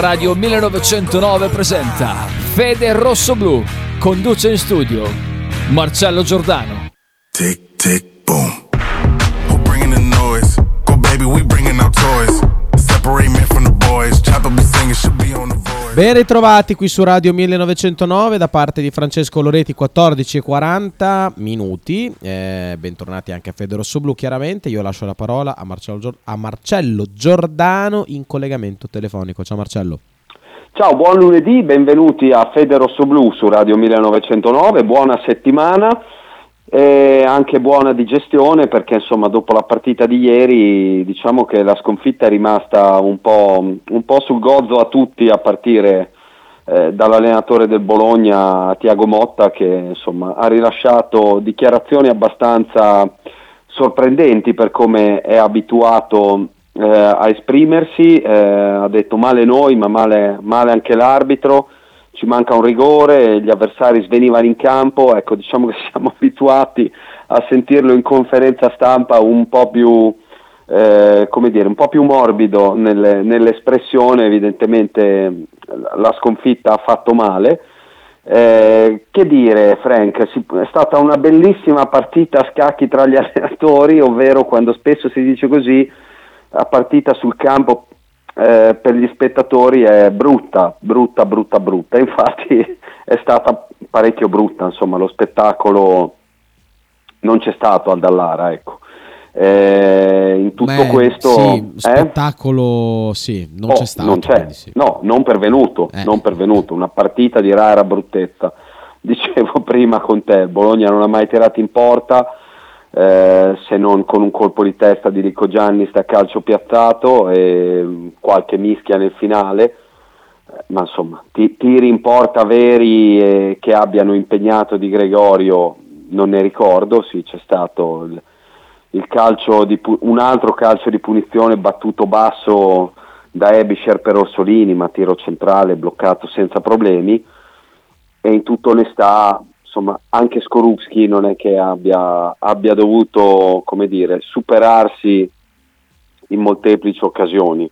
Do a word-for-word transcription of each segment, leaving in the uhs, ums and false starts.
Radio millenovecentonove presenta Fede Rosso Blu. Conduce in studio Marcello Giordano. Tic tic boom. Who bringing the noise? Go baby, we bringing our toys. Separate men from the boys. Chopper be singing, should be on the voice. Ben ritrovati qui su Radio millenovecentonove da parte di Francesco Loretti, quattordici e quaranta minuti. Eh, bentornati anche a Fede Rosso Blu, chiaramente. Io lascio la parola a Marcello, Gior- a Marcello Giordano in collegamento telefonico. Ciao Marcello. Ciao, buon lunedì, benvenuti a Fede Rosso Blu su Radio millenovecentonove, buona settimana e anche buona digestione, perché insomma dopo la partita di ieri diciamo che la sconfitta è rimasta un po', un po' sul gozzo a tutti, a partire eh, dall'allenatore del Bologna Thiago Motta, che insomma ha rilasciato dichiarazioni abbastanza sorprendenti per come è abituato Eh, a esprimersi. Eh, ha detto male noi ma male, male anche l'arbitro, ci manca un rigore, gli avversari svenivano in campo. Ecco, diciamo che siamo abituati a sentirlo in conferenza stampa un po' più eh, come dire, un po' più morbido nelle, nell'espressione. Evidentemente la sconfitta ha fatto male. Eh, che dire Frank, si, è stata una bellissima partita a scacchi tra gli allenatori, ovvero quando spesso si dice così la partita sul campo eh, per gli spettatori è brutta, brutta, brutta, brutta. Infatti è stata parecchio brutta, insomma lo spettacolo non c'è stato al Dallara, ecco. Eh, in tutto Beh, questo sì, spettacolo eh? sì, non oh, c'è stato. Non c'è. Sì. No, non pervenuto, eh. non pervenuto, una partita di rara bruttezza. Dicevo prima con te, Bologna non ha mai tirato in porta. Eh, se non con un colpo di testa di Rico Gianni sta calcio piazzato e qualche mischia nel finale, eh, ma insomma t- tiri in porta veri eh, che abbiano impegnato Di Gregorio non ne ricordo. Sì, c'è stato il, il calcio di pu- un altro calcio di punizione battuto basso da Ebischer per Orsolini, ma tiro centrale bloccato senza problemi. E in tutta onestà insomma anche Skorupski non è che abbia, abbia dovuto, come dire, superarsi in molteplici occasioni.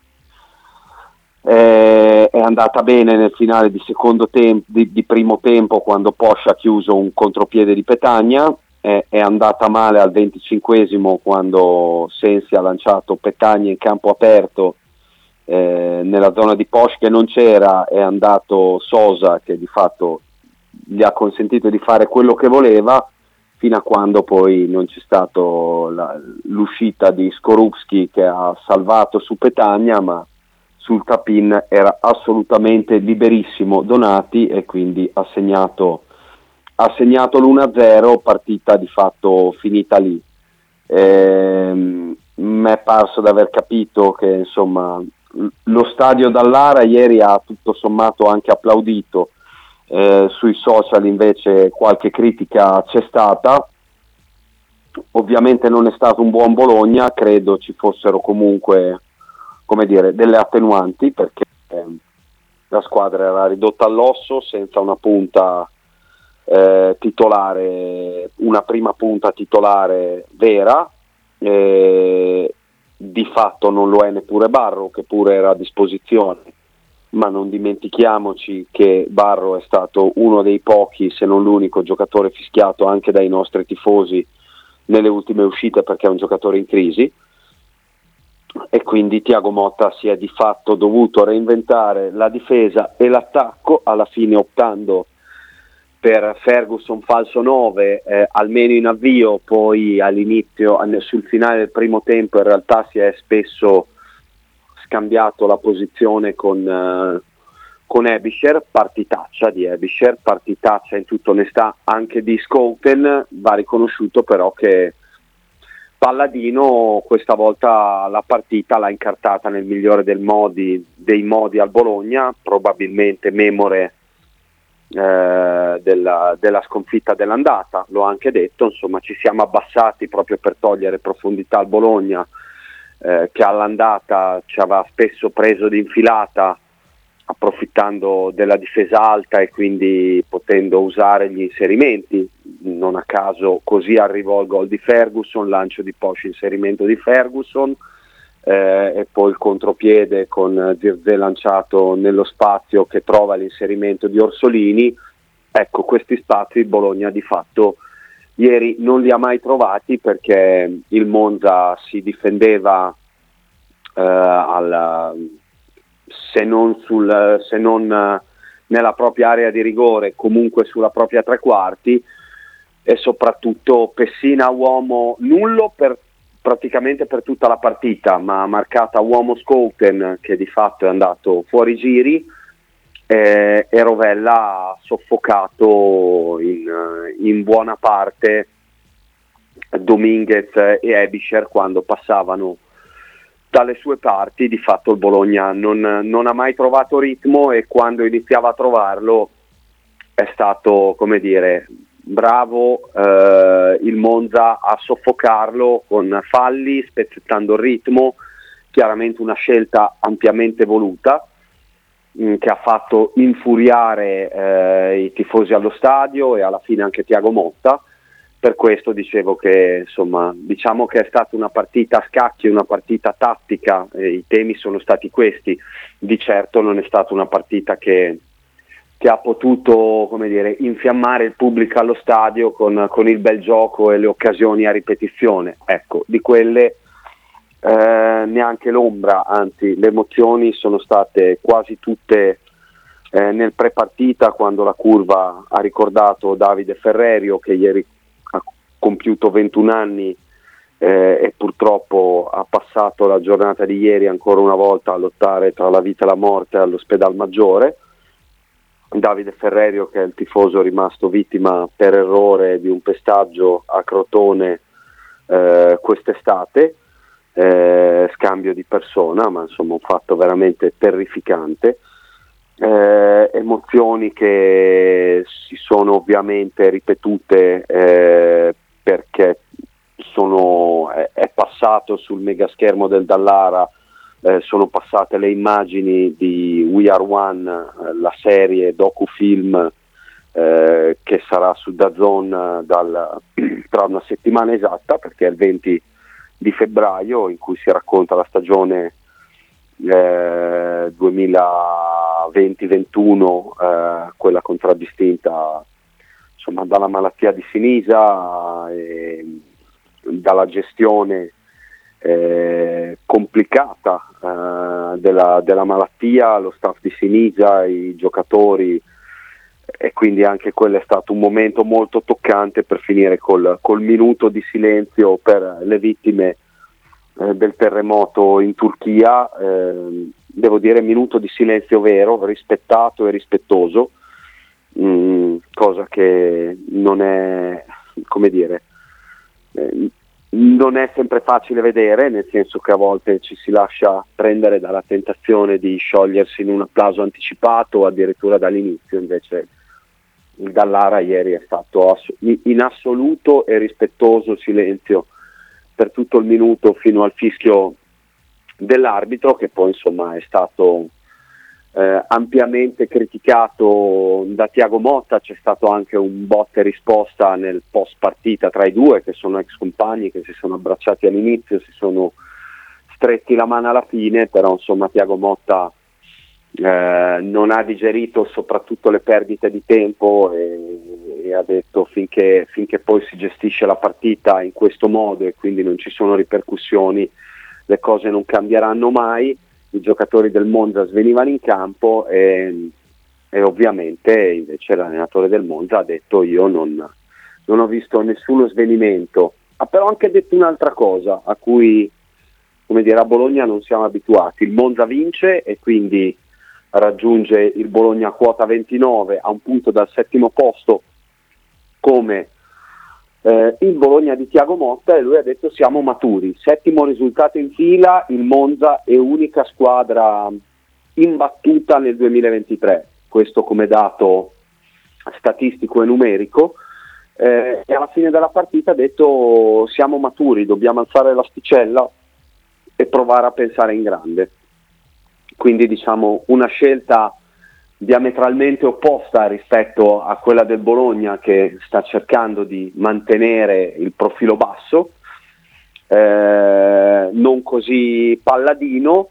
Eh, è andata bene nel finale di secondo tempo, di, di primo tempo, quando Posch ha chiuso un contropiede di Petagna. Eh, è andata male al venticinquesimo quando Sensi ha lanciato Petagna in campo aperto eh, nella zona di Posch che non c'era, è andato Sosa che di fatto gli ha consentito di fare quello che voleva, fino a quando poi non c'è stata l'uscita di Skorupski che ha salvato su Petagna, ma sul tapin era assolutamente liberissimo Donati e quindi ha segnato, ha segnato l'uno a zero, partita di fatto finita lì. Ehm, mi è parso di aver capito che insomma lo stadio Dall'Ara ieri ha tutto sommato anche applaudito. Eh, sui social invece qualche critica c'è stata. Ovviamente non è stato un buon Bologna, credo ci fossero comunque, come dire, delle attenuanti, perché ehm, la squadra era ridotta all'osso senza una punta eh, titolare, una prima punta titolare vera. Eh, di fatto non lo è neppure Barro, che pure era a disposizione, ma non dimentichiamoci che Barro è stato uno dei pochi, se non l'unico giocatore fischiato anche dai nostri tifosi nelle ultime uscite, perché è un giocatore in crisi. E quindi Thiago Motta si è di fatto dovuto reinventare la difesa e l'attacco, alla fine optando per Ferguson falso nove eh, almeno in avvio. Poi all'inizio, sul finale del primo tempo, in realtà si è spesso cambiato la posizione con, eh, con Ebischer, partitaccia di Ebischer, partitaccia in tutta onestà anche di Schouten. Va riconosciuto però che Palladino questa volta la partita l'ha incartata nel migliore del modi, dei modi al Bologna, probabilmente memore eh, della, della sconfitta dell'andata. L'ho anche detto, insomma ci siamo abbassati proprio per togliere profondità al Bologna, Eh, che all'andata ci aveva spesso preso d'infilata approfittando della difesa alta e quindi potendo usare gli inserimenti. Non a caso così arrivò il gol di Ferguson, lancio di Posch, inserimento di Ferguson, eh, e poi il contropiede con Zirze lanciato nello spazio che trova l'inserimento di Orsolini. Ecco, questi spazi Bologna di fatto ieri non li ha mai trovati, perché il Monza si difendeva eh, alla, se non, sul, se non nella propria area di rigore, comunque sulla propria tre quarti, e soprattutto Pessina uomo nullo per, praticamente per tutta la partita, ma marcata uomo Schouten, che di fatto è andato fuori giri, eh, e Rovella soffocato in, in buona parte Dominguez e Ebischer quando passavano dalle sue parti. Di fatto il Bologna non, non ha mai trovato ritmo, e quando iniziava a trovarlo è stato, come dire, bravo eh, il Monza a soffocarlo con falli, spezzettando il ritmo. Chiaramente una scelta ampiamente voluta, mh, che ha fatto infuriare eh, i tifosi allo stadio e alla fine anche Thiago Motta. Per questo dicevo che, insomma, diciamo che è stata una partita a scacchi, una partita tattica, eh, i temi sono stati questi. Di certo non è stata una partita che, che ha potuto, come dire, infiammare il pubblico allo stadio con, con il bel gioco e le occasioni a ripetizione. Ecco, di quelle eh, neanche l'ombra, anzi le emozioni sono state quasi tutte eh, nel pre-partita, quando la curva ha ricordato Davide Ferrerio, che ieri ha compiuto ventuno anni eh, e purtroppo ha passato la giornata di ieri ancora una volta a lottare tra la vita e la morte all'ospedal maggiore. Davide Ferrerio, che è il tifoso rimasto vittima per errore di un pestaggio a Crotone eh, quest'estate, eh, scambio di persona, ma insomma un fatto veramente terrificante. Eh, emozioni che si sono ovviamente ripetute eh, perché sono, è, è passato sul megaschermo del Dallara, eh, sono passate le immagini di We Are One, eh, la serie docufilm eh, che sarà su DAZN dal, tra una settimana esatta, perché è il venti di febbraio, in cui si racconta la stagione eh, duemilaventi ventuno, eh, quella contraddistinta insomma dalla malattia di Sinisa, eh, dalla gestione eh, complicata eh, della, della malattia, lo staff di Sinisa, i giocatori, e quindi anche quello è stato un momento molto toccante, per finire col, col minuto di silenzio per le vittime eh, del terremoto in Turchia. eh, Devo dire, minuto di silenzio vero, rispettato e rispettoso, mh, cosa che non è, come dire, eh, non è sempre facile vedere, nel senso che a volte ci si lascia prendere dalla tentazione di sciogliersi in un applauso anticipato, addirittura dall'inizio. Invece il Dallara ieri è stato ass- in assoluto e rispettoso silenzio per tutto il minuto, fino al fischio dell'arbitro, che poi insomma è stato eh, ampiamente criticato da Thiago Motta. C'è stato anche un botta e risposta nel post partita tra i due, che sono ex compagni, che si sono abbracciati all'inizio, si sono stretti la mano alla fine, però insomma Thiago Motta eh, non ha digerito soprattutto le perdite di tempo e, e ha detto finché, finché poi si gestisce la partita in questo modo e quindi non ci sono ripercussioni, le cose non cambieranno mai. I giocatori del Monza svenivano in campo e, e ovviamente invece l'allenatore del Monza ha detto: io non, non ho visto nessuno svenimento. Ha però anche detto un'altra cosa a cui, come dire, a Bologna non siamo abituati: il Monza vince e quindi raggiunge il Bologna quota ventinove, a un punto dal settimo posto come Eh, il Bologna di Thiago Motta, e lui ha detto siamo maturi, settimo risultato in fila, il Monza è unica squadra imbattuta nel duemilaventitré, questo come dato statistico e numerico, eh, e alla fine della partita ha detto siamo maturi, dobbiamo alzare l'asticella e provare a pensare in grande. Quindi diciamo una scelta diametralmente opposta rispetto a quella del Bologna, che sta cercando di mantenere il profilo basso, eh, eh, non così palladino,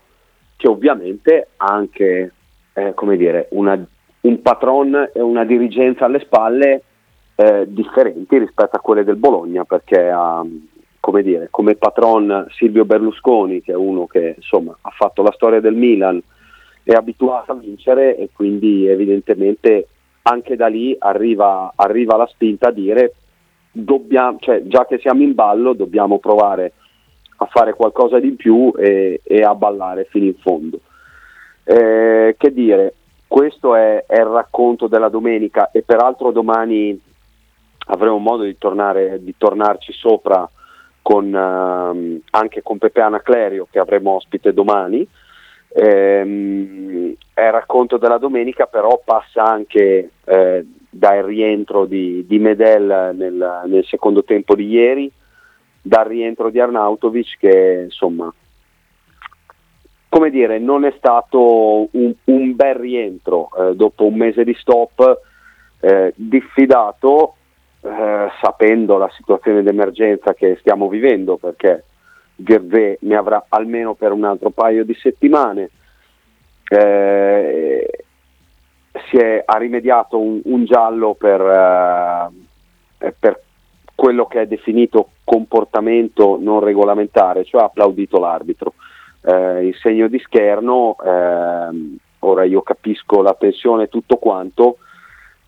che ovviamente ha anche eh, come dire, una, un patron e una dirigenza alle spalle eh, differenti rispetto a quelle del Bologna, perché ha, come dire, come patron Silvio Berlusconi, che è uno che insomma ha fatto la storia del Milan, è abituato a vincere, e quindi evidentemente anche da lì arriva, arriva la spinta a dire dobbiamo, cioè, già che siamo in ballo dobbiamo provare a fare qualcosa di più e, e a ballare fino in fondo. Eh, che dire, questo è, è il racconto della domenica, e peraltro domani avremo modo di tornare di tornarci sopra con ehm, anche con Pepe Anaclerio, che avremo ospite domani. Eh, è il racconto della domenica, però passa anche eh, dal rientro di, di Medel nel, nel secondo tempo di ieri, dal rientro di Arnautović, che insomma, come dire, non è stato un, un bel rientro eh, dopo un mese di stop, eh, diffidato, eh, sapendo la situazione d'emergenza che stiamo vivendo, perché Gervais ne avrà almeno per un altro paio di settimane. Eh, si è, ha rimediato un, un giallo per, eh, per quello che è definito comportamento non regolamentare, cioè ha applaudito l'arbitro eh, in segno di scherno. Eh, ora io capisco la tensione e tutto quanto,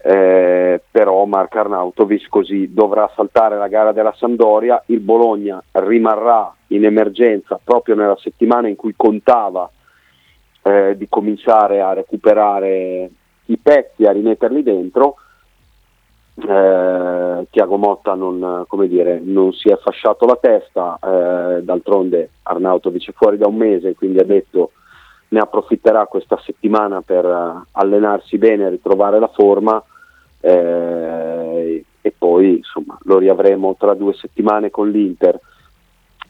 eh, però Mark Arnautović così dovrà saltare la gara della Sampdoria. Il Bologna rimarrà in emergenza proprio nella settimana in cui contava eh, di cominciare a recuperare i pezzi, a rimetterli dentro. Eh, Thiago Motta non, come dire, non si è fasciato la testa, eh, d'altronde Arnautović è fuori da un mese, quindi ha detto ne approfitterà questa settimana per allenarsi bene, ritrovare la forma, eh, e poi insomma lo riavremo tra due settimane con l'Inter.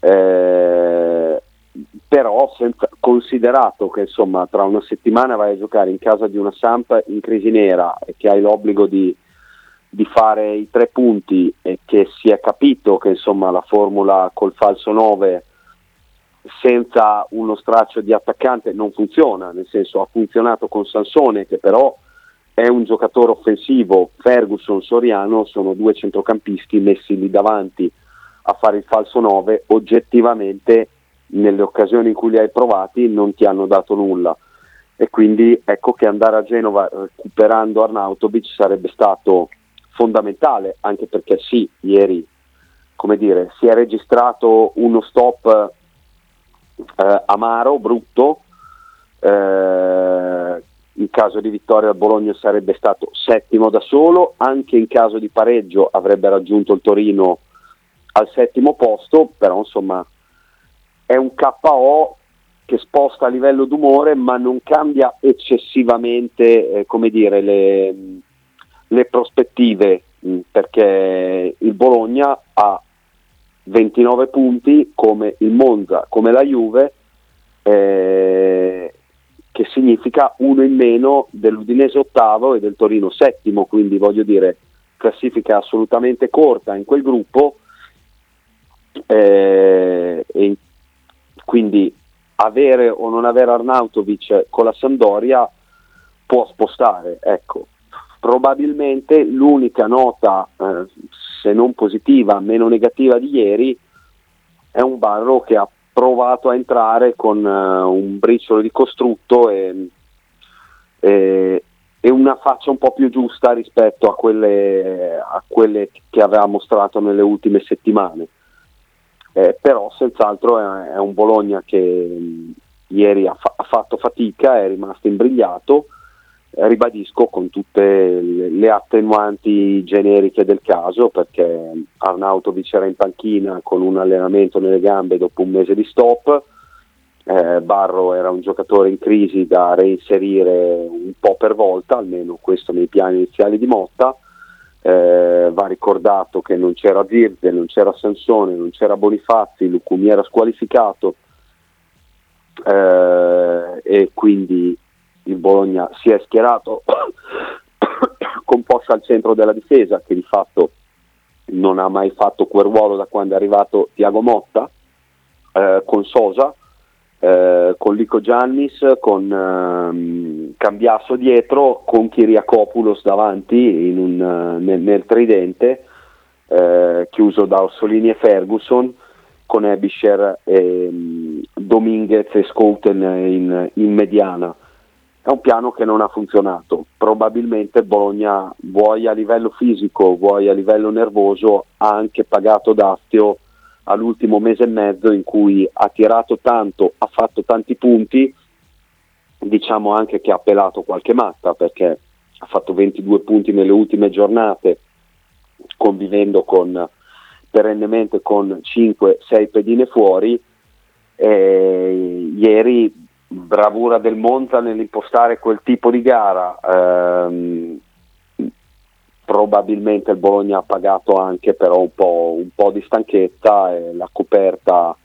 Eh, però senza, considerato che insomma tra una settimana vai a giocare in casa di una Samp in crisi nera e che hai l'obbligo di di fare i tre punti, e che si è capito che insomma la formula col falso nove senza uno straccio di attaccante non funziona, nel senso ha funzionato con Sansone, che però è un giocatore offensivo. Ferguson, Soriano sono due centrocampisti messi lì davanti a fare il falso nove, oggettivamente nelle occasioni in cui li hai provati non ti hanno dato nulla, e quindi ecco che andare a Genova recuperando Arnautović sarebbe stato fondamentale, anche perché sì, ieri, come dire, si è registrato uno stop eh, amaro, brutto, eh, in caso di vittoria il Bologna sarebbe stato settimo da solo, anche in caso di pareggio avrebbe raggiunto il Torino al settimo posto, però insomma è un K O che sposta a livello d'umore, ma non cambia eccessivamente eh, come dire, le... le prospettive, perché il Bologna ha ventinove punti come il Monza, come la Juve, eh, che significa uno in meno dell'Udinese ottavo e del Torino settimo, quindi voglio dire classifica assolutamente corta in quel gruppo, eh, e quindi avere o non avere Arnautović con la Sampdoria può spostare, ecco. Probabilmente l'unica nota, eh, se non positiva, meno negativa di ieri, è un Barro che ha provato a entrare con eh, un briciolo di costrutto e, e, e una faccia un po' più giusta rispetto a quelle, a quelle che aveva mostrato nelle ultime settimane. Eh, però senz'altro è, è un Bologna che mh, ieri ha, fa- ha fatto fatica, è rimasto imbrigliato, ribadisco, con tutte le attenuanti generiche del caso, perché Arnautović era in panchina con un allenamento nelle gambe dopo un mese di stop, eh, Barro era un giocatore in crisi da reinserire un po' per volta, almeno questo nei piani iniziali di Motta, eh, va ricordato che non c'era Zirze, non c'era Sansone, non c'era Bonifazzi, Lucumi era squalificato, eh, e quindi il Bologna si è schierato con Posch al centro della difesa, che di fatto non ha mai fatto quel ruolo da quando è arrivato Thiago Motta, eh, con Sosa, eh, con Lico Giannis, con ehm, Cambiasso dietro, con Kyriakopoulos davanti in un, nel, nel tridente, eh, chiuso da Orsolini e Ferguson, con Ebischer, ehm, Dominguez e Schouten in, in mediana. È un piano che non ha funzionato. Probabilmente Bologna, vuoi a livello fisico, vuoi a livello nervoso, ha anche pagato dazio all'ultimo mese e mezzo in cui ha tirato tanto, ha fatto tanti punti, diciamo anche che ha pelato qualche matta, perché ha fatto ventidue punti nelle ultime giornate, convivendo con, perennemente con cinque sei pedine fuori. E ieri bravura del Monza nell'impostare quel tipo di gara, ehm, probabilmente il Bologna ha pagato anche però un po', un po' di stanchezza, e la coperta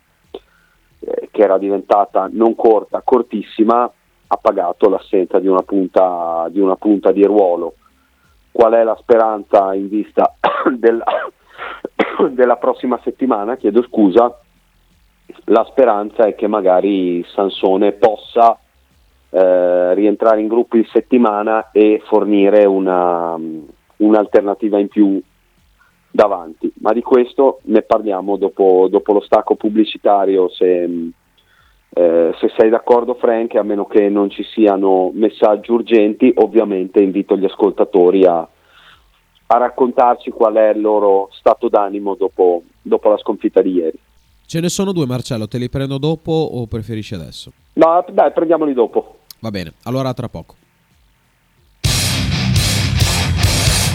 eh, che era diventata non corta, cortissima, ha pagato l'assenza di una punta di una punta di ruolo. Qual è la speranza in vista della, della prossima settimana? Chiedo scusa. La speranza è che magari Sansone possa eh, rientrare in gruppo in settimana e fornire una, un'alternativa in più davanti, ma di questo ne parliamo dopo, dopo lo stacco pubblicitario, se, eh, se sei d'accordo Frank, a meno che non ci siano messaggi urgenti. Ovviamente invito gli ascoltatori a, a raccontarci qual è il loro stato d'animo dopo, dopo la sconfitta di ieri. Ce ne sono due, Marcello, te li prendo dopo o preferisci adesso? No, dai, prendiamoli dopo. Va bene, allora tra poco.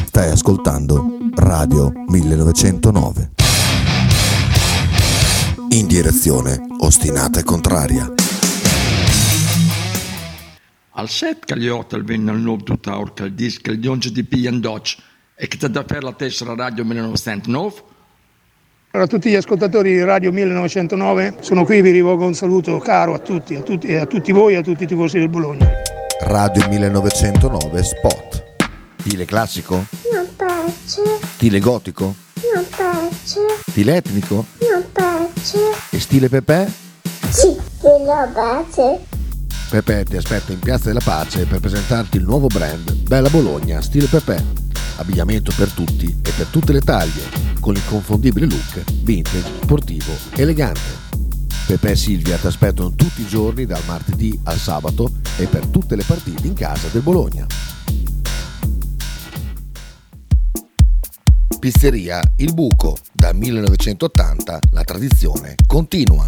Stai ascoltando Radio millenovecentonove. In direzione ostinata e contraria. Al set Cagliotta il venne al nord tutta orca il disco il dionge di Piandoc e che ti dà per la tessera Radio millenovecentonove. Allora, a tutti gli ascoltatori di Radio millenovecentonove, sono qui, vi rivolgo un saluto caro a tutti, a tutti, a tutti voi e a tutti i tifosi del Bologna. Radio millenovecentonove Spot. Stile classico? Non piace. Stile gotico? Non piace. Stile etnico? Non piace. E stile Pepe? Sì, Bella Pace. Pepe ti aspetta in Piazza della Pace per presentarti il nuovo brand Bella Bologna Stile Pepe. Abbigliamento per tutti e per tutte le taglie, con l'inconfondibile look vintage, sportivo, elegante. Pepe e Silvia ti aspettano tutti i giorni dal martedì al sabato e per tutte le partite in casa del Bologna. Pizzeria Il Buco, dal millenovecentottanta la tradizione continua.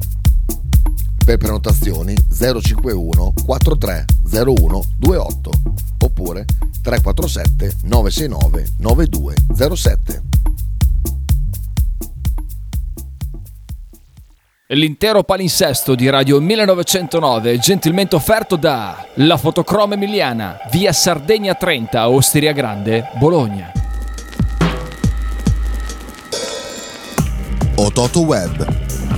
Per prenotazioni zero cinquantuno quattro tre zero uno due otto oppure tre quattro sette nove sei nove nove due zero sette. L'intero palinsesto di Radio millenovecentonove gentilmente offerto da La Fotocroma Emiliana, via Sardegna trenta, Osteria Grande, Bologna. Ototo Web,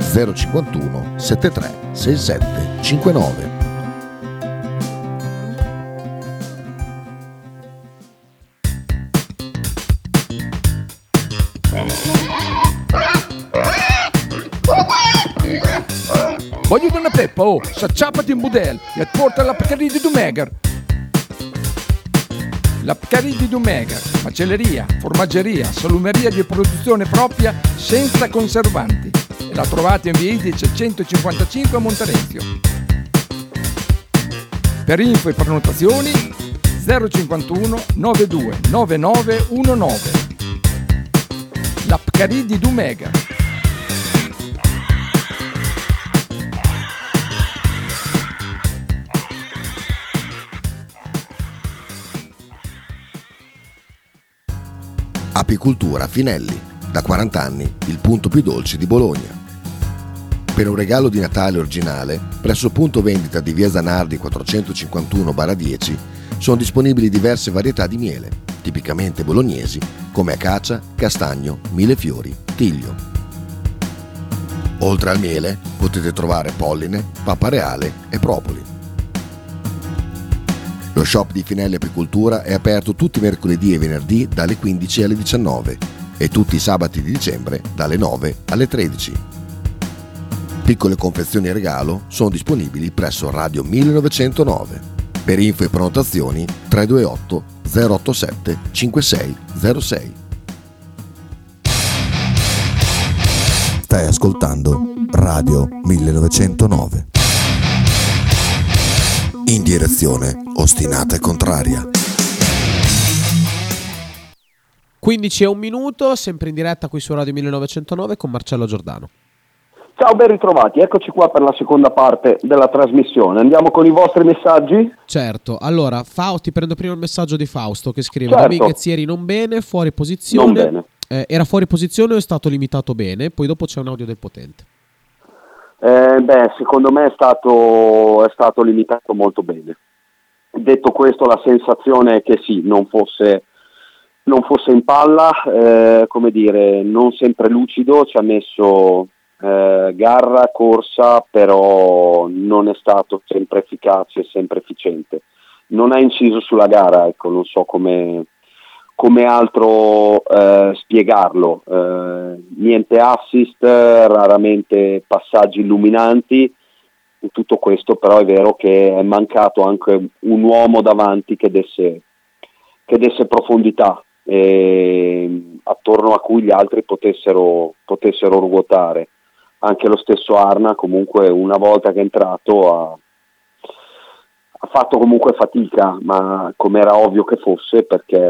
zero cinquantuno settantatré sessantasette cinquantanove. Voglio una peppa, oh, s'acciappati in budel e porta la Pcaridi di Dumegar. La Pcaridi di Dumegar, macelleria, formaggeria, salumeria di produzione propria senza conservanti. E la trovate in via Idice centocinquantacinque a Monterezio. Per info e prenotazioni zero cinquantuno novantadue novantanove diciannove. La Pcaridi di Dumegar. Apicoltura Finelli, da quaranta anni il punto più dolce di Bologna. Per un regalo di Natale originale, presso il punto vendita di via Zanardi quattrocentocinquantuno dieci sono disponibili diverse varietà di miele, tipicamente bolognesi, come acacia, castagno, millefiori, tiglio. Oltre al miele potete trovare polline, pappa reale e propoli. Lo shop di Finelli Apicoltura è aperto tutti i mercoledì e venerdì dalle quindici alle diciannove e tutti i sabati di dicembre dalle nove alle tredici. Piccole confezioni e regalo sono disponibili presso Radio millenovecentonove. Per info e prenotazioni tre due otto zero otto sette cinque sei zero sei. Stai ascoltando Radio millenovecentonove. In direzione ostinata e contraria. quindici e un minuto, sempre in diretta qui su Radio millenovecentonove con Marcello Giordano. Ciao, ben ritrovati, eccoci qua per la seconda parte della trasmissione. Andiamo con i vostri messaggi? Certo, allora Fausto, ti prendo prima il messaggio di Fausto che scrive: certo. Dominguez ieri non bene, fuori posizione. Non bene. Eh, era fuori posizione o è stato limitato bene? Poi dopo c'è un audio del potente. Eh, beh, secondo me è stato, è stato limitato molto bene. Detto questo, la sensazione è che sì, non fosse, non fosse in palla, eh, come dire, non sempre lucido, ci ha messo eh, garra, corsa, però non è stato sempre efficace, sempre efficiente. Non ha inciso sulla gara, ecco, non so come... come altro eh, spiegarlo, eh, niente assist, raramente passaggi illuminanti, tutto questo, però è vero che è mancato anche un uomo davanti che desse, che desse profondità, eh, attorno a cui gli altri potessero, potessero ruotare. Anche lo stesso Arna comunque una volta che è entrato ha ha fatto comunque fatica, ma come era ovvio che fosse, perché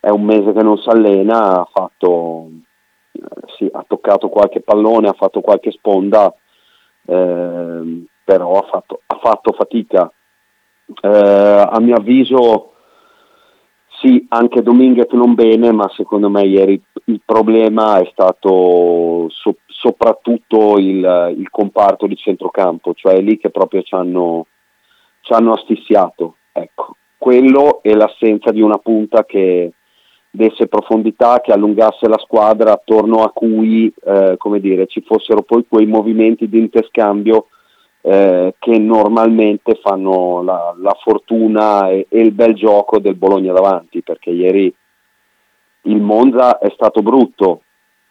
è un mese che non si allena, ha fatto, sì, ha toccato qualche pallone, ha fatto qualche sponda, eh, però ha fatto, ha fatto fatica. Eh, a mio avviso sì, anche Dominguez non bene, ma secondo me ieri il problema è stato so- soprattutto il, il comparto di centrocampo, cioè è lì che proprio ci hanno, ci hanno astissiato, ecco, quello e l'assenza di una punta che desse profondità, che allungasse la squadra, attorno a cui eh, come dire, ci fossero poi quei movimenti di interscambio eh, che normalmente fanno la, la fortuna e, e il bel gioco del Bologna davanti, perché ieri il Monza è stato brutto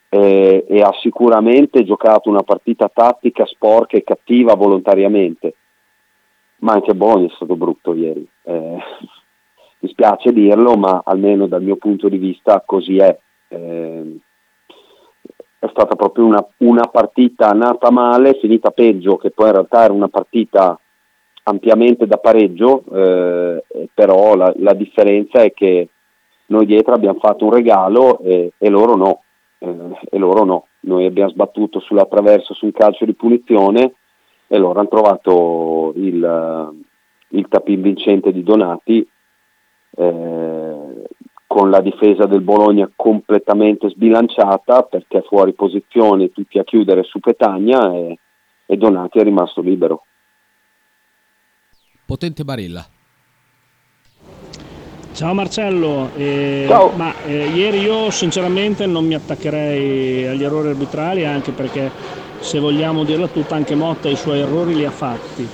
eh, e ha sicuramente giocato una partita tattica sporca e cattiva volontariamente. Ma anche Bologna è stato brutto ieri, eh, mi spiace dirlo, ma almeno dal mio punto di vista così è. Eh, è stata proprio una, una partita nata male, finita peggio, che poi in realtà era una partita ampiamente da pareggio, eh, però la, la differenza è che noi dietro abbiamo fatto un regalo e, e loro no, eh, e loro no. Noi abbiamo sbattuto sulla traversa su un calcio di punizione e loro hanno trovato il, il tapin vincente di Donati, eh, con la difesa del Bologna completamente sbilanciata, perché fuori posizione, tutti a chiudere su Petagna, e, e Donati è rimasto libero. Potente Barilla. Ciao Marcello, eh, Ciao. ma eh, ieri io sinceramente non mi attaccherei agli errori arbitrali, anche perché, se vogliamo dirla tutta, anche Motta i suoi errori li ha fatti.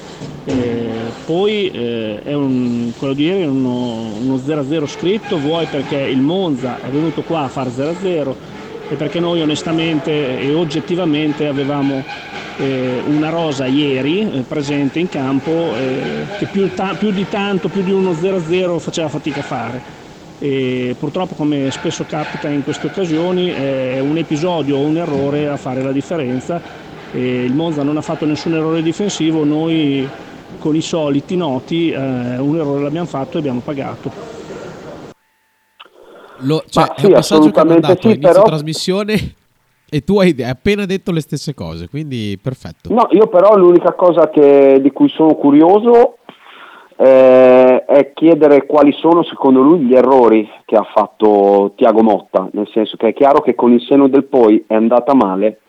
Eh, poi eh, è un, quello di ieri è uno, uno zero a zero scritto, vuoi perché il Monza è venuto qua a far zero a zero e perché noi onestamente e oggettivamente avevamo eh, una rosa ieri eh, presente in campo eh, che più, ta- più di tanto, più di uno zero a zero faceva fatica a fare. E purtroppo, come spesso capita in queste occasioni, è un episodio o un errore a fare la differenza. E il Monza non ha fatto nessun errore difensivo, noi con i soliti noti eh, un errore l'abbiamo fatto e abbiamo pagato. Lo, cioè, sì, è un passaggio che abbiamo dato sì, inizio però... trasmissione e tu hai appena detto le stesse cose, quindi perfetto. No, io però l'unica cosa che, di cui sono curioso Eh, è chiedere quali sono secondo lui gli errori che ha fatto Thiago Motta, nel senso che è chiaro che con il seno del poi è andata male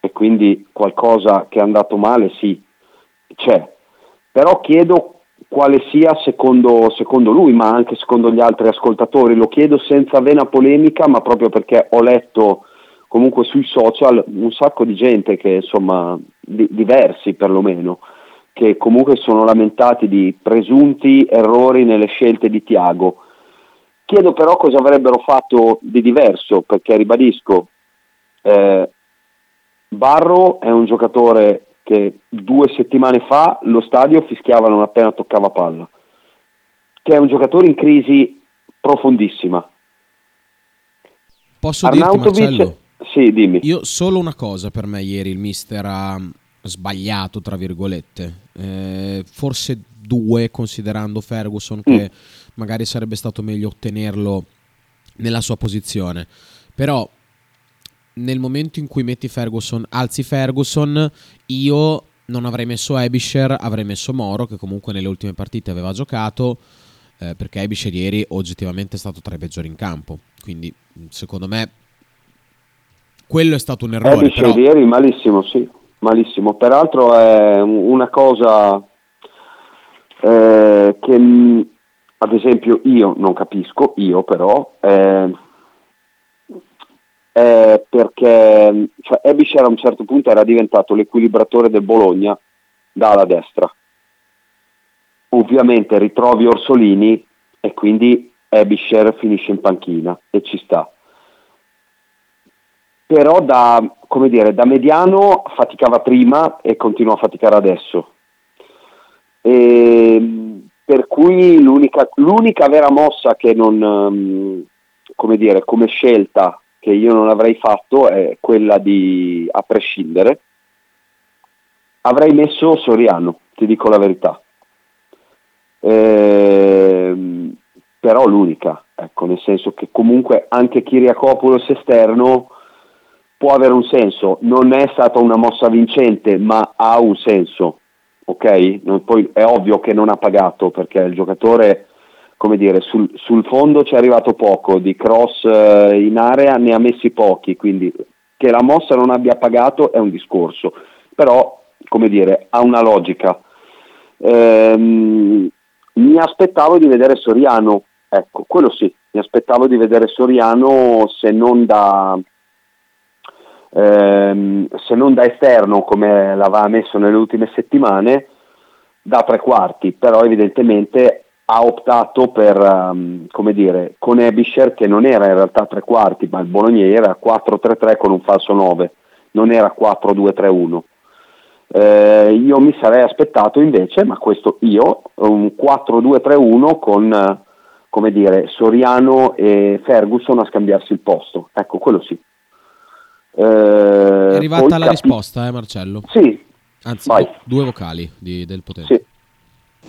e quindi qualcosa che è andato male sì c'è, però chiedo quale sia secondo, secondo lui, ma anche secondo gli altri ascoltatori, lo chiedo senza vena polemica, ma proprio perché ho letto comunque sui social un sacco di gente che insomma di, diversi perlomeno che comunque sono lamentati di presunti errori nelle scelte di Thiago. Chiedo però cosa avrebbero fatto di diverso, perché ribadisco, eh, Barro è un giocatore che due settimane fa lo stadio fischiava non appena toccava palla, che è un giocatore in crisi profondissima. Posso Arnautović, dirti, Marcello? Sì, dimmi. Io solo una cosa, per me ieri il mister ha sbagliato tra virgolette, eh, forse due, considerando Ferguson che mm. magari sarebbe stato meglio ottenerlo nella sua posizione, però nel momento in cui metti Ferguson, alzi Ferguson, io non avrei messo Ebischer, avrei messo Moro, che comunque nelle ultime partite aveva giocato, eh, perché Ebischer ieri oggettivamente è stato tra i peggiori in campo, quindi secondo me quello è stato un errore. Ebischer però... ieri malissimo, sì malissimo, peraltro è una cosa eh, che mh, ad esempio io non capisco, io però eh, eh, perché cioè, Ebischer a un certo punto era diventato l'equilibratore del Bologna dalla destra, ovviamente ritrovi Orsolini e quindi Ebischer finisce in panchina e ci sta, però da, come dire, da mediano faticava prima e continua a faticare adesso, e per cui l'unica, l'unica vera mossa che non, come dire, come scelta che io non avrei fatto è quella di, a prescindere, avrei messo Soriano, ti dico la verità, ehm, però l'unica, ecco, nel senso che comunque anche Kiriakopoulos esterno può avere un senso, non è stata una mossa vincente, ma ha un senso, ok? Non, poi è ovvio che non ha pagato, perché il giocatore, come dire, sul, sul fondo ci è arrivato poco, di cross eh, in area ne ha messi pochi, quindi che la mossa non abbia pagato è un discorso, però, come dire, ha una logica. Ehm, mi aspettavo di vedere Soriano, ecco, quello sì, mi aspettavo di vedere Soriano se non da... Ehm, se non da esterno come l'aveva messo nelle ultime settimane, da tre quarti, però evidentemente ha optato per um, come dire, con Ebischer che non era in realtà tre quarti, ma il Bologna era quattro tre tre con un falso nove, non era quattro due tre uno. Eh, io mi sarei aspettato invece, ma questo io, un quattro due tre uno con, come dire, Soriano e Ferguson a scambiarsi il posto, ecco, quello sì. Eh, è arrivata la capi- risposta, eh, Marcello? Sì. Anzi, vai. Due vocali di, del Potente. Sì.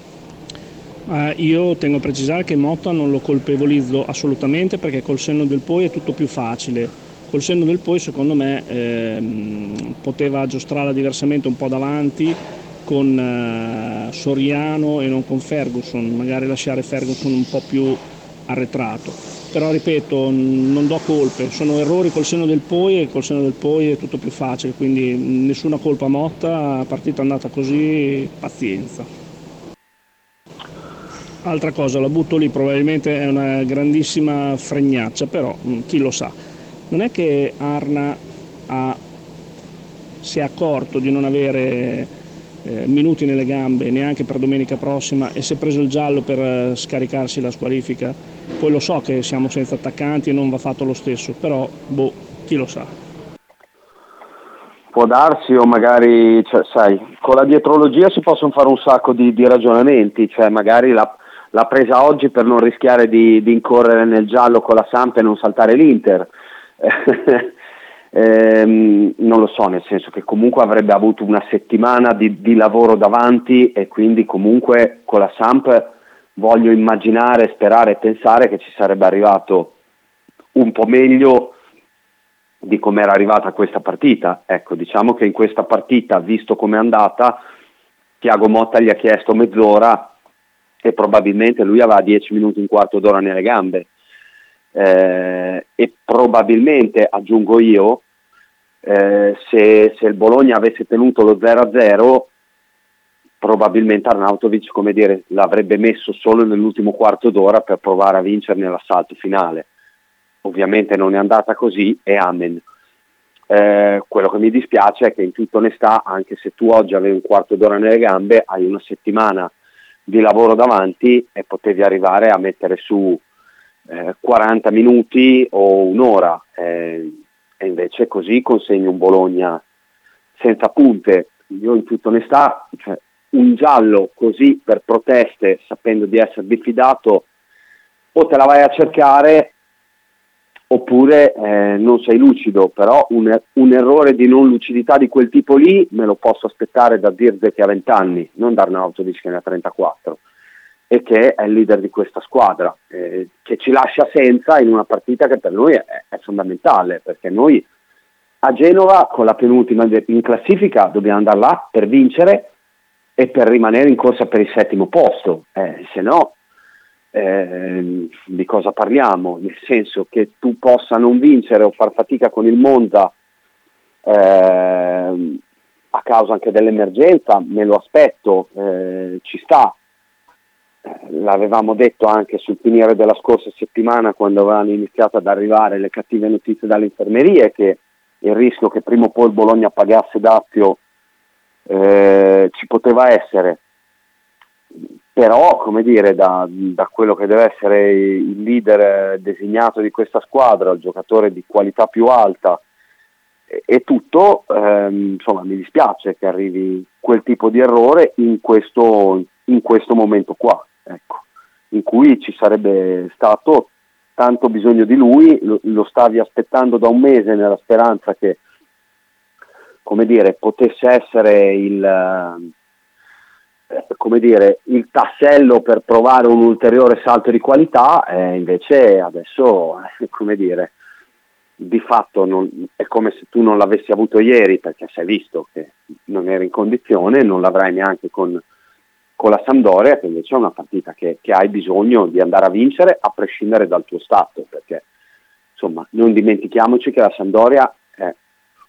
Uh, io tengo a precisare che Motta non lo colpevolizzo assolutamente, perché col senno del poi è tutto più facile. Col senno del poi, secondo me, ehm, poteva giostrarla diversamente un po' davanti con eh, Soriano e non con Ferguson, magari lasciare Ferguson un po' più arretrato, però ripeto, non do colpe, sono errori col seno del poi e col seno del poi è tutto più facile, quindi nessuna colpa a Motta, partita andata così, pazienza. Altra cosa, la butto lì, probabilmente è una grandissima fregnaccia, però chi lo sa. Non è che Arna ha, si è accorto di non avere eh, minuti nelle gambe neanche per domenica prossima e si è preso il giallo per eh, scaricarsi la squalifica. Poi lo so che siamo senza attaccanti e non va fatto lo stesso, però boh, chi lo sa. Può darsi, o magari, cioè, sai, con la dietrologia si possono fare un sacco di, di ragionamenti, cioè magari la... l'ha presa oggi per non rischiare di, di incorrere nel giallo con la Samp e non saltare l'Inter. ehm, non lo so, nel senso che comunque avrebbe avuto una settimana di, di lavoro davanti e quindi comunque con la Samp voglio immaginare, sperare e pensare che ci sarebbe arrivato un po' meglio di come era arrivata questa partita. Ecco, diciamo che in questa partita, visto come è andata, Thiago Motta gli ha chiesto mezz'ora e probabilmente lui aveva dieci minuti, un quarto d'ora nelle gambe, eh, e probabilmente, aggiungo io, eh, se, se il Bologna avesse tenuto lo zero a zero, probabilmente Arnautović, come dire, l'avrebbe messo solo nell'ultimo quarto d'ora per provare a vincere nell'assalto finale. Ovviamente non è andata così e amen. Eh, quello che mi dispiace è che, in tutta onestà, anche se tu oggi avevi un quarto d'ora nelle gambe, hai una settimana di lavoro davanti e potevi arrivare a mettere su eh, quaranta minuti o un'ora, eh, e invece così consegni un Bologna senza punte. Io, in tutta onestà, cioè, un giallo così per proteste, sapendo di essere diffidato, o te la vai a cercare oppure eh, non sei lucido, però un, un errore di non lucidità di quel tipo lì me lo posso aspettare da Dirze, che ha venti anni, non da Arnautović, che ne ha trentaquattro e che è il leader di questa squadra, eh, che ci lascia senza in una partita che per noi è, è fondamentale, perché noi a Genova, con la penultima in classifica, dobbiamo andare là per vincere e per rimanere in corsa per il settimo posto, eh, se no Eh, di cosa parliamo? Nel senso che tu possa non vincere o far fatica con il Monza eh, a causa anche dell'emergenza, me lo aspetto, eh, ci sta, l'avevamo detto anche sul finire della scorsa settimana, quando avevano iniziato ad arrivare le cattive notizie dalle infermerie, che il rischio che prima o poi il Bologna pagasse dazio eh, ci poteva essere. Però, come dire, da, da quello che deve essere il leader designato di questa squadra, il giocatore di qualità più alta e, e tutto, ehm, insomma, mi dispiace che arrivi quel tipo di errore in questo, in questo momento qua, ecco, in cui ci sarebbe stato tanto bisogno di lui, lo, lo stavi aspettando da un mese nella speranza che, come dire, potesse essere il... come dire, il tassello per provare un ulteriore salto di qualità, eh, invece adesso, eh, come dire, di fatto non, è come se tu non l'avessi avuto ieri, perché si è visto che non eri in condizione, non l'avrai neanche con, con la Sampdoria, che invece è una partita che, che hai bisogno di andare a vincere a prescindere dal tuo stato, perché insomma non dimentichiamoci che la Sampdoria è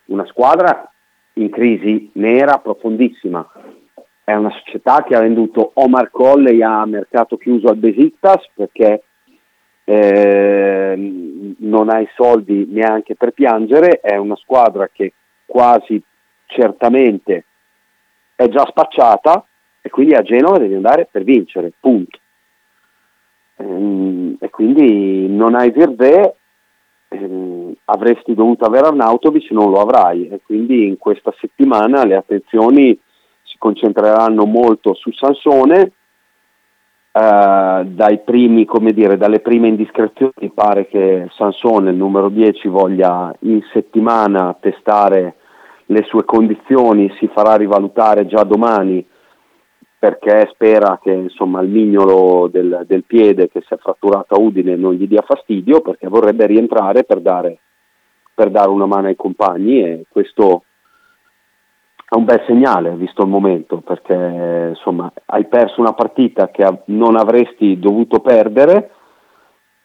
una squadra in crisi nera profondissima. È una società che ha venduto Omar Colley a mercato chiuso al Besiktas, perché eh, non ha i soldi neanche per piangere. È una squadra che quasi certamente è già spacciata e quindi a Genova devi andare per vincere, punto. Ehm, e quindi non hai Verve, ehm, avresti dovuto avere Arnautović, non lo avrai, e quindi in questa settimana le attenzioni concentreranno molto su Sansone, eh, dai primi, come dire, dalle prime indiscrezioni pare che Sansone, il numero dieci, voglia in settimana testare le sue condizioni, si farà rivalutare già domani perché spera che, insomma, il mignolo del, del piede che si è fratturato a Udine non gli dia fastidio, perché vorrebbe rientrare per dare, per dare una mano ai compagni, e questo è un bel segnale visto il momento, perché insomma hai perso una partita che non avresti dovuto perdere,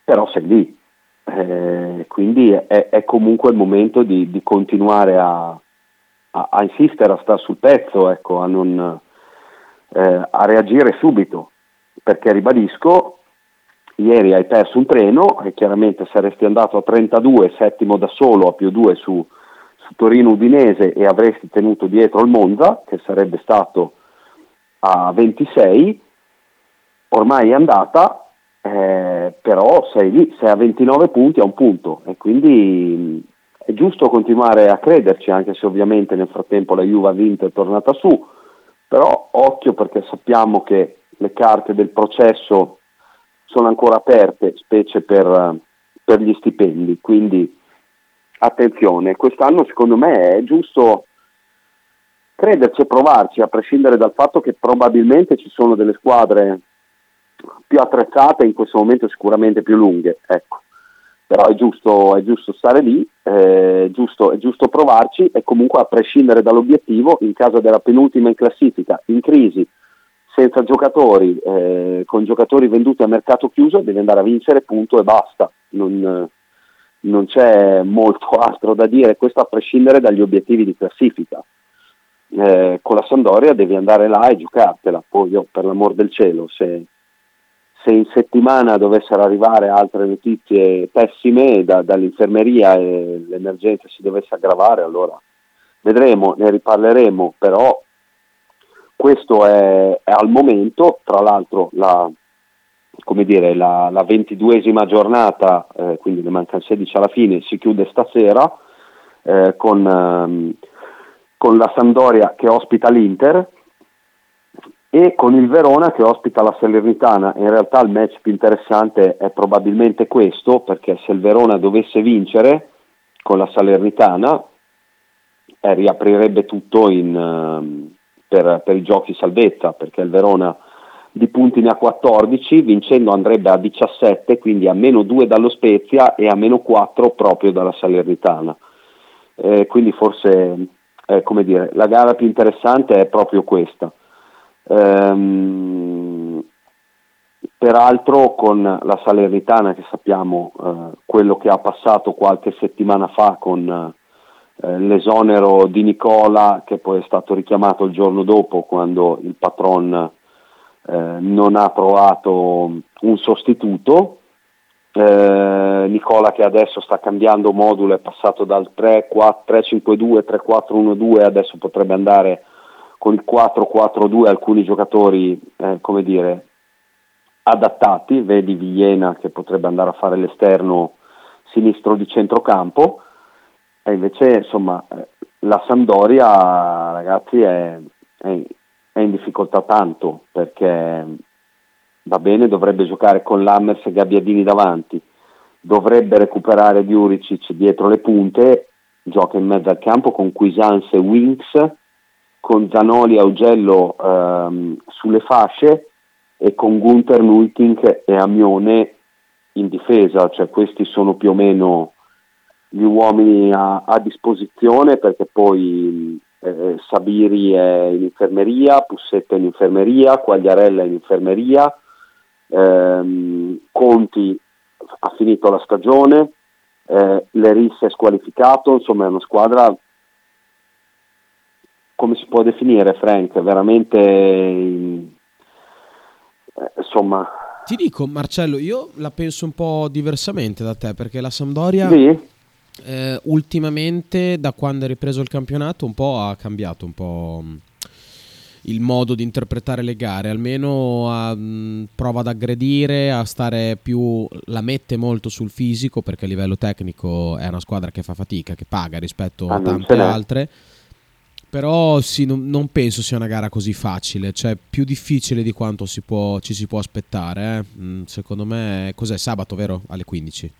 però sei lì, eh, quindi è, è comunque il momento di, di continuare a, a, a insistere, a stare sul pezzo, ecco, a non eh, a reagire subito, perché ribadisco, ieri hai perso un treno e chiaramente saresti andato a trentadue, settimo da solo a più due su, su Torino-Udinese, e avresti tenuto dietro il Monza, che sarebbe stato a ventisei, ormai è andata, eh, però sei lì, sei a ventinove punti, a un punto, e quindi è giusto continuare a crederci, anche se ovviamente nel frattempo la Juve ha vinto e è tornata su, però occhio, perché sappiamo che le carte del processo sono ancora aperte, specie per, per gli stipendi, quindi attenzione, quest'anno secondo me è giusto crederci e provarci, a prescindere dal fatto che probabilmente ci sono delle squadre più attrezzate in questo momento, sicuramente più lunghe, ecco, però è giusto, è giusto stare lì, è giusto, è giusto provarci, e comunque a prescindere dall'obiettivo, in caso della penultima in classifica, in crisi, senza giocatori, eh, con giocatori venduti a mercato chiuso, devi andare a vincere, punto e basta, non, non c'è molto altro da dire, questo a prescindere dagli obiettivi di classifica. Eh, con la Sampdoria devi andare là e giocartela, poi io, per l'amor del cielo, se, se in settimana dovessero arrivare altre notizie pessime da, dall'infermeria e l'emergenza si dovesse aggravare, allora vedremo, ne riparleremo, però questo è, è al momento. Tra l'altro la, come dire, la, la ventiduesima giornata, eh, quindi ne mancano sedici alla fine, si chiude stasera eh, con, um, con la Sampdoria che ospita l'Inter e con il Verona che ospita la Salernitana. In realtà il match più interessante è probabilmente questo, perché se il Verona dovesse vincere con la Salernitana eh, riaprirebbe tutto in... Um, Per, per i giochi salvezza, perché il Verona di punti ne ha quattordici, vincendo andrebbe a diciassette, quindi a meno due dallo Spezia e a meno quattro proprio dalla Salernitana. Eh, quindi forse eh, come dire, la gara più interessante è proprio questa. Ehm, peraltro con la Salernitana, che sappiamo eh, quello che ha passato qualche settimana fa con... l'esonero di Nicola, che poi è stato richiamato il giorno dopo quando il patron eh, non ha trovato un sostituto, eh, Nicola che adesso sta cambiando modulo, è passato dal tre cinque due, tre quattro uno due, adesso potrebbe andare con il quattro quattro due, alcuni giocatori eh, come dire adattati, vedi Villena che potrebbe andare a fare l'esterno sinistro di centrocampo. E invece insomma la Sampdoria, ragazzi, è, è, è in difficoltà tanto, perché va bene, dovrebbe giocare con Lammers e Gabbiadini davanti, dovrebbe recuperare Djuricic dietro le punte, gioca in mezzo al campo con Cuisance e Winks, con Zanoli e Augello ehm, sulle fasce e con Gunther, Nuitink e Amione in difesa, cioè questi sono più o meno gli uomini a, a disposizione, perché poi eh, Sabiri è in infermeria, Pussetto è in infermeria, Quagliarella è in infermeria, ehm, Conti ha finito la stagione, eh, Leris è squalificato, insomma è una squadra, come si può definire, Frank, veramente eh, insomma. Ti dico, Marcello, io la penso un po' diversamente da te, perché la Sampdoria... Sì? Eh, ultimamente, da quando è ripreso il campionato, un po' ha cambiato un po' il modo di interpretare le gare, almeno a, mh, prova ad aggredire, a stare più, la mette molto sul fisico, perché a livello tecnico è una squadra che fa fatica, che paga rispetto ah, a tante altre, però sì, non, non penso sia una gara così facile, cioè più difficile di quanto si può, ci si può aspettare, eh. mm, secondo me, cos'è, sabato, vero? Alle quindici.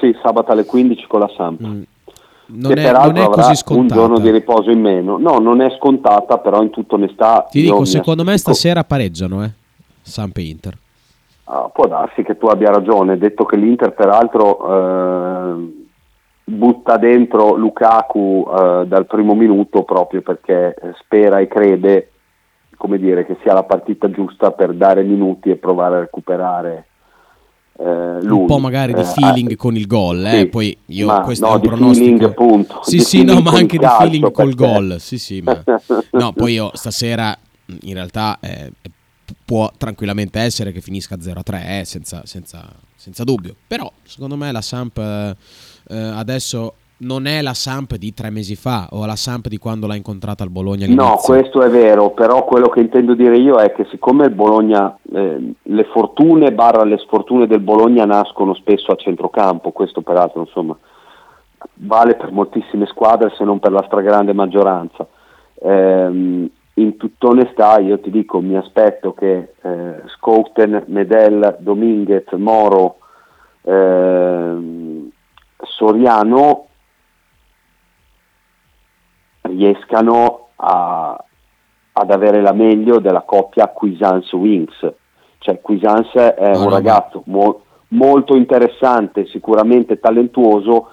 Sì, sabato alle quindici con la Samp. Mm. Non, è, non è così scontata. Un giorno di riposo in meno. No, non è scontata, però in tutta onestà... Ti dico, secondo me stasera pareggiano, eh? Samp e Inter. Ah, può darsi che tu abbia ragione, detto che l'Inter peraltro eh, butta dentro Lukaku eh, dal primo minuto, proprio perché spera e crede, come dire, che sia la partita giusta per dare minuti e provare a recuperare... Eh, lui, un po' magari di feeling eh, con il gol, eh? Sì, poi io ma, questo no, è un pronostico. Punto, sì, sì, no, ma anche di feeling col perché... gol. Sì, sì, ma... no, poi io stasera in realtà eh, può tranquillamente essere che finisca zero a tre, eh, senza, senza, senza dubbio. Però secondo me la Samp eh, adesso non è la Samp di tre mesi fa o la Samp di quando l'ha incontrata al Bologna all'inizio. No, questo è vero, però quello che intendo dire io è che siccome il Bologna, eh, le fortune barra le sfortune del Bologna nascono spesso a centrocampo, questo peraltro insomma vale per moltissime squadre se non per la stragrande maggioranza, eh, in tutta onestà io ti dico, mi aspetto che eh, Schouten, Medel, Dominguez, Moro, eh, Soriano riescano a, ad avere la meglio della coppia Cuisance Wings. Cioè Cuisance è un ragazzo mo- molto interessante, sicuramente talentuoso,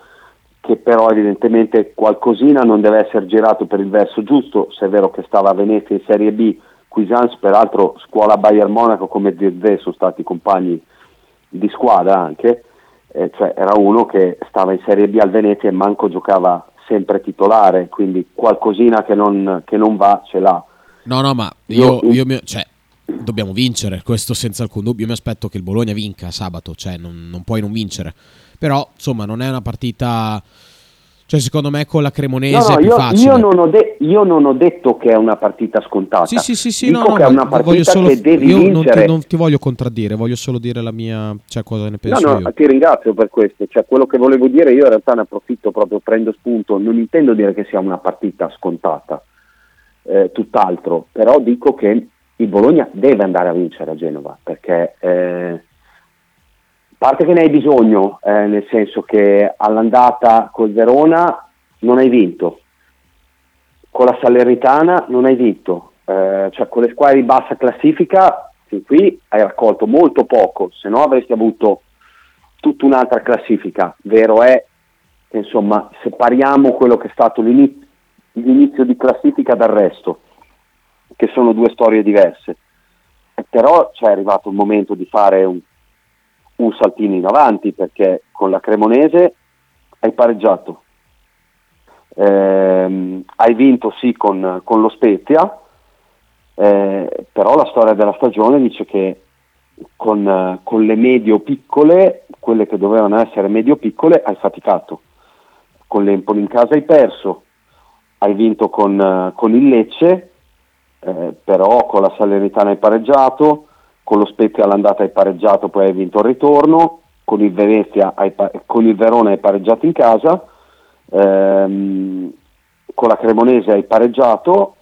che però evidentemente qualcosina non deve essere girato per il verso giusto, se è vero che stava a Venezia in Serie B. Cuisance peraltro scuola Bayern Monaco, come Zirze sono stati compagni di squadra anche, eh, cioè era uno che stava in Serie B al Venezia e manco giocava sempre titolare, quindi qualcosina che non, che non va ce l'ha. No, no, ma io, io mi, cioè, dobbiamo vincere, questo senza alcun dubbio. Io mi aspetto che il Bologna vinca sabato, cioè non, non puoi non vincere. Però, insomma, non è una partita, cioè secondo me con la Cremonese no, no, è più io, facile. Io non, ho de- io non ho detto che è una partita scontata. Sì, sì, sì, sì. Dico no, no, che è una partita solo, che devi io vincere. Non ti, non ti voglio contraddire, voglio solo dire la mia, cioè cosa ne penso no, no, io. No, ti ringrazio per questo. Cioè, quello che volevo dire io in realtà ne approfitto proprio, prendo spunto. Non intendo dire che sia una partita scontata, eh, tutt'altro. Però dico che il Bologna deve andare a vincere a Genova, perché eh, parte che ne hai bisogno, eh, nel senso che all'andata col Verona non hai vinto, con la Salernitana non hai vinto, eh, cioè con le squadre di bassa classifica fin qui hai raccolto molto poco, se no avresti avuto tutta un'altra classifica. Vero è che insomma separiamo quello che è stato l'inizio, l'inizio di classifica dal resto, che sono due storie diverse, però cioè, è arrivato il momento di fare un un saltino in avanti, perché con la Cremonese hai pareggiato, eh, hai vinto sì con, con lo Spezia, eh, però la storia della stagione dice che con, con le medio piccole, quelle che dovevano essere medio piccole, hai faticato. Con l'Empoli in casa hai perso, hai vinto con, con il Lecce, eh, però con la Salernitana hai pareggiato, con lo Spezia all'andata hai pareggiato, poi hai vinto il ritorno, con il Venezia hai pa- con il Verona hai pareggiato in casa, ehm, con la Cremonese hai pareggiato,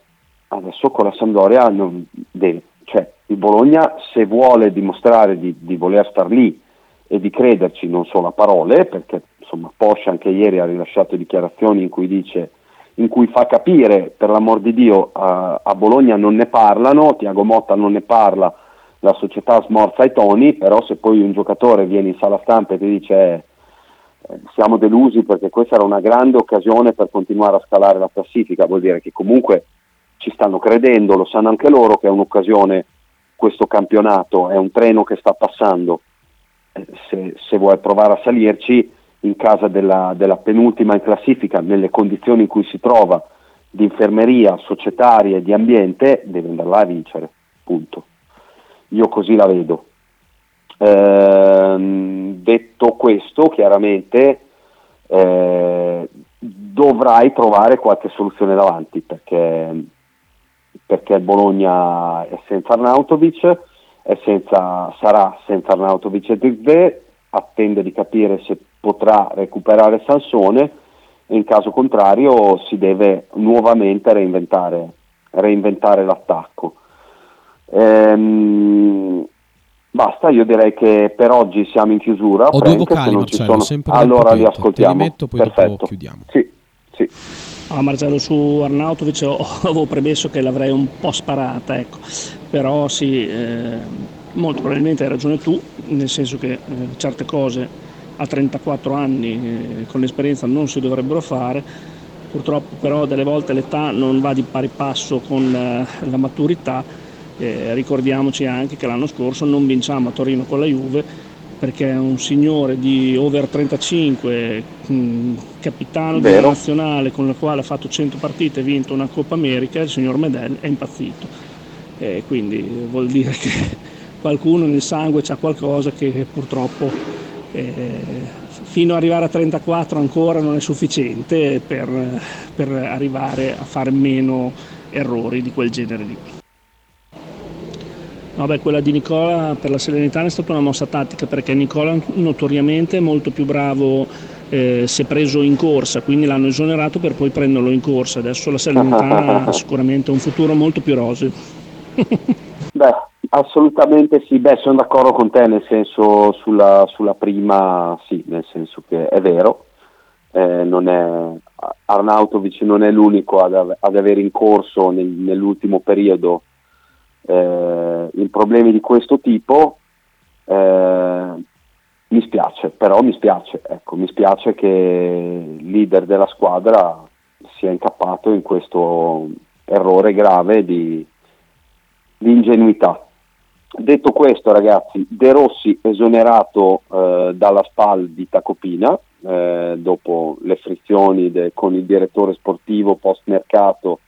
adesso con la Sampdoria non deve. Cioè il Bologna, se vuole dimostrare di, di voler star lì e di crederci non solo a parole, perché insomma Posch anche ieri ha rilasciato dichiarazioni in cui dice, in cui fa capire, per l'amor di Dio, a, a Bologna non ne parlano, Thiago Motta non ne parla, la società smorza i toni, però se poi un giocatore viene in sala stampa e ti dice eh, siamo delusi perché questa era una grande occasione per continuare a scalare la classifica, vuol dire che comunque ci stanno credendo, lo sanno anche loro che è un'occasione questo campionato, è un treno che sta passando, se, se vuoi provare a salirci in casa della, della penultima in classifica, nelle condizioni in cui si trova di infermeria, societaria e di ambiente, deve andare là a vincere, punto. Io così la vedo. Ehm, detto questo, chiaramente eh, dovrai trovare qualche soluzione davanti, perché perché Bologna è senza Arnautović, è senza, sarà senza Arnautović e Zirze, attende di capire se potrà recuperare Sansone, e in caso contrario si deve nuovamente reinventare, reinventare l'attacco. Ehm, basta, io direi che per oggi siamo in chiusura. Ho Frank, due vocali, Marcello, sono... Allora li ascoltiamo. Te li metto, poi dopo chiudiamo. Sì, sì. Allora, Marcello, su Arnautović avevo premesso che l'avrei un po' sparata, ecco. Però sì, eh, molto probabilmente hai ragione tu, nel senso che eh, certe cose a trentaquattro anni eh, con l'esperienza non si dovrebbero fare. Purtroppo però delle volte l'età non va di pari passo con eh, la maturità. Eh, ricordiamoci anche che l'anno scorso non vinciamo a Torino con la Juve perché un signore di over trentacinque, mh, capitano della nazionale con la quale ha fatto cento partite e vinto una Coppa America, il signor Medel, è impazzito. eh, quindi vuol dire che qualcuno nel sangue c'ha qualcosa che purtroppo eh, fino ad arrivare a trentaquattro ancora non è sufficiente per, per arrivare a fare meno errori di quel genere lì. No, beh, quella di Nicola per la Salernitana è stata una mossa tattica, perché Nicola notoriamente è molto più bravo, eh, si è preso in corsa, quindi l'hanno esonerato per poi prenderlo in corsa. Adesso la Salernitana ha sicuramente un futuro molto più roseo. Beh, assolutamente sì, beh, sono d'accordo con te, nel senso sulla, sulla prima sì, nel senso che è vero, eh, non è, Arnautović non è l'unico ad, ave, ad aver incorso nel, nell'ultimo periodo eh, in problemi di questo tipo. eh, mi spiace, però mi spiace, ecco, mi spiace che il leader della squadra sia incappato in questo errore grave di, di ingenuità. Detto questo, ragazzi, De Rossi esonerato eh, dalla SPAL di Tacopina eh, dopo le frizioni de, con il direttore sportivo post mercato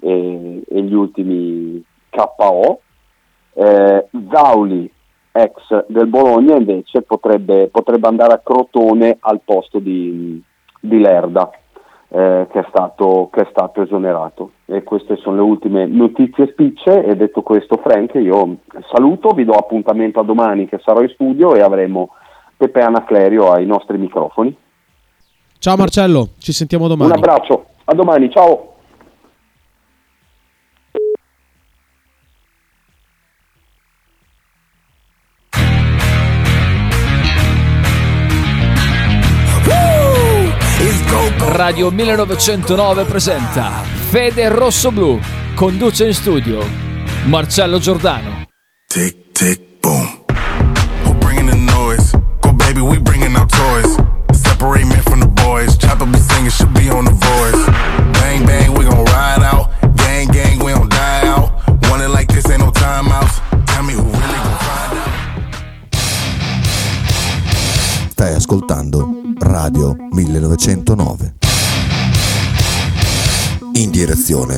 e, e gli ultimi K O. eh, Zauli, ex del Bologna, invece potrebbe, potrebbe andare a Crotone al posto di, di Lerda, eh, che, è stato, che è stato esonerato. E queste sono le ultime notizie spicce, e detto questo, Frank, io saluto, vi do appuntamento a domani che sarò in studio e avremo Pepe Anaclerio ai nostri microfoni. Ciao Marcello, ci sentiamo domani. Un abbraccio, a domani, ciao. Radio millenovecentonove presenta Fede Rosso Blu, conduce in studio Marcello Giordano. Tic tic boom. We're bringing the noise. Go baby, we bringing our toys. Separate men from the boys. Chopper be singing, should be on the voice. Bang bang, we gon' ride out. Gang gang, we don't die out. Want it like this, ain't no timeouts. Tell me who really gon' find out. Stai ascoltando Radio millenovecentonove. In direzione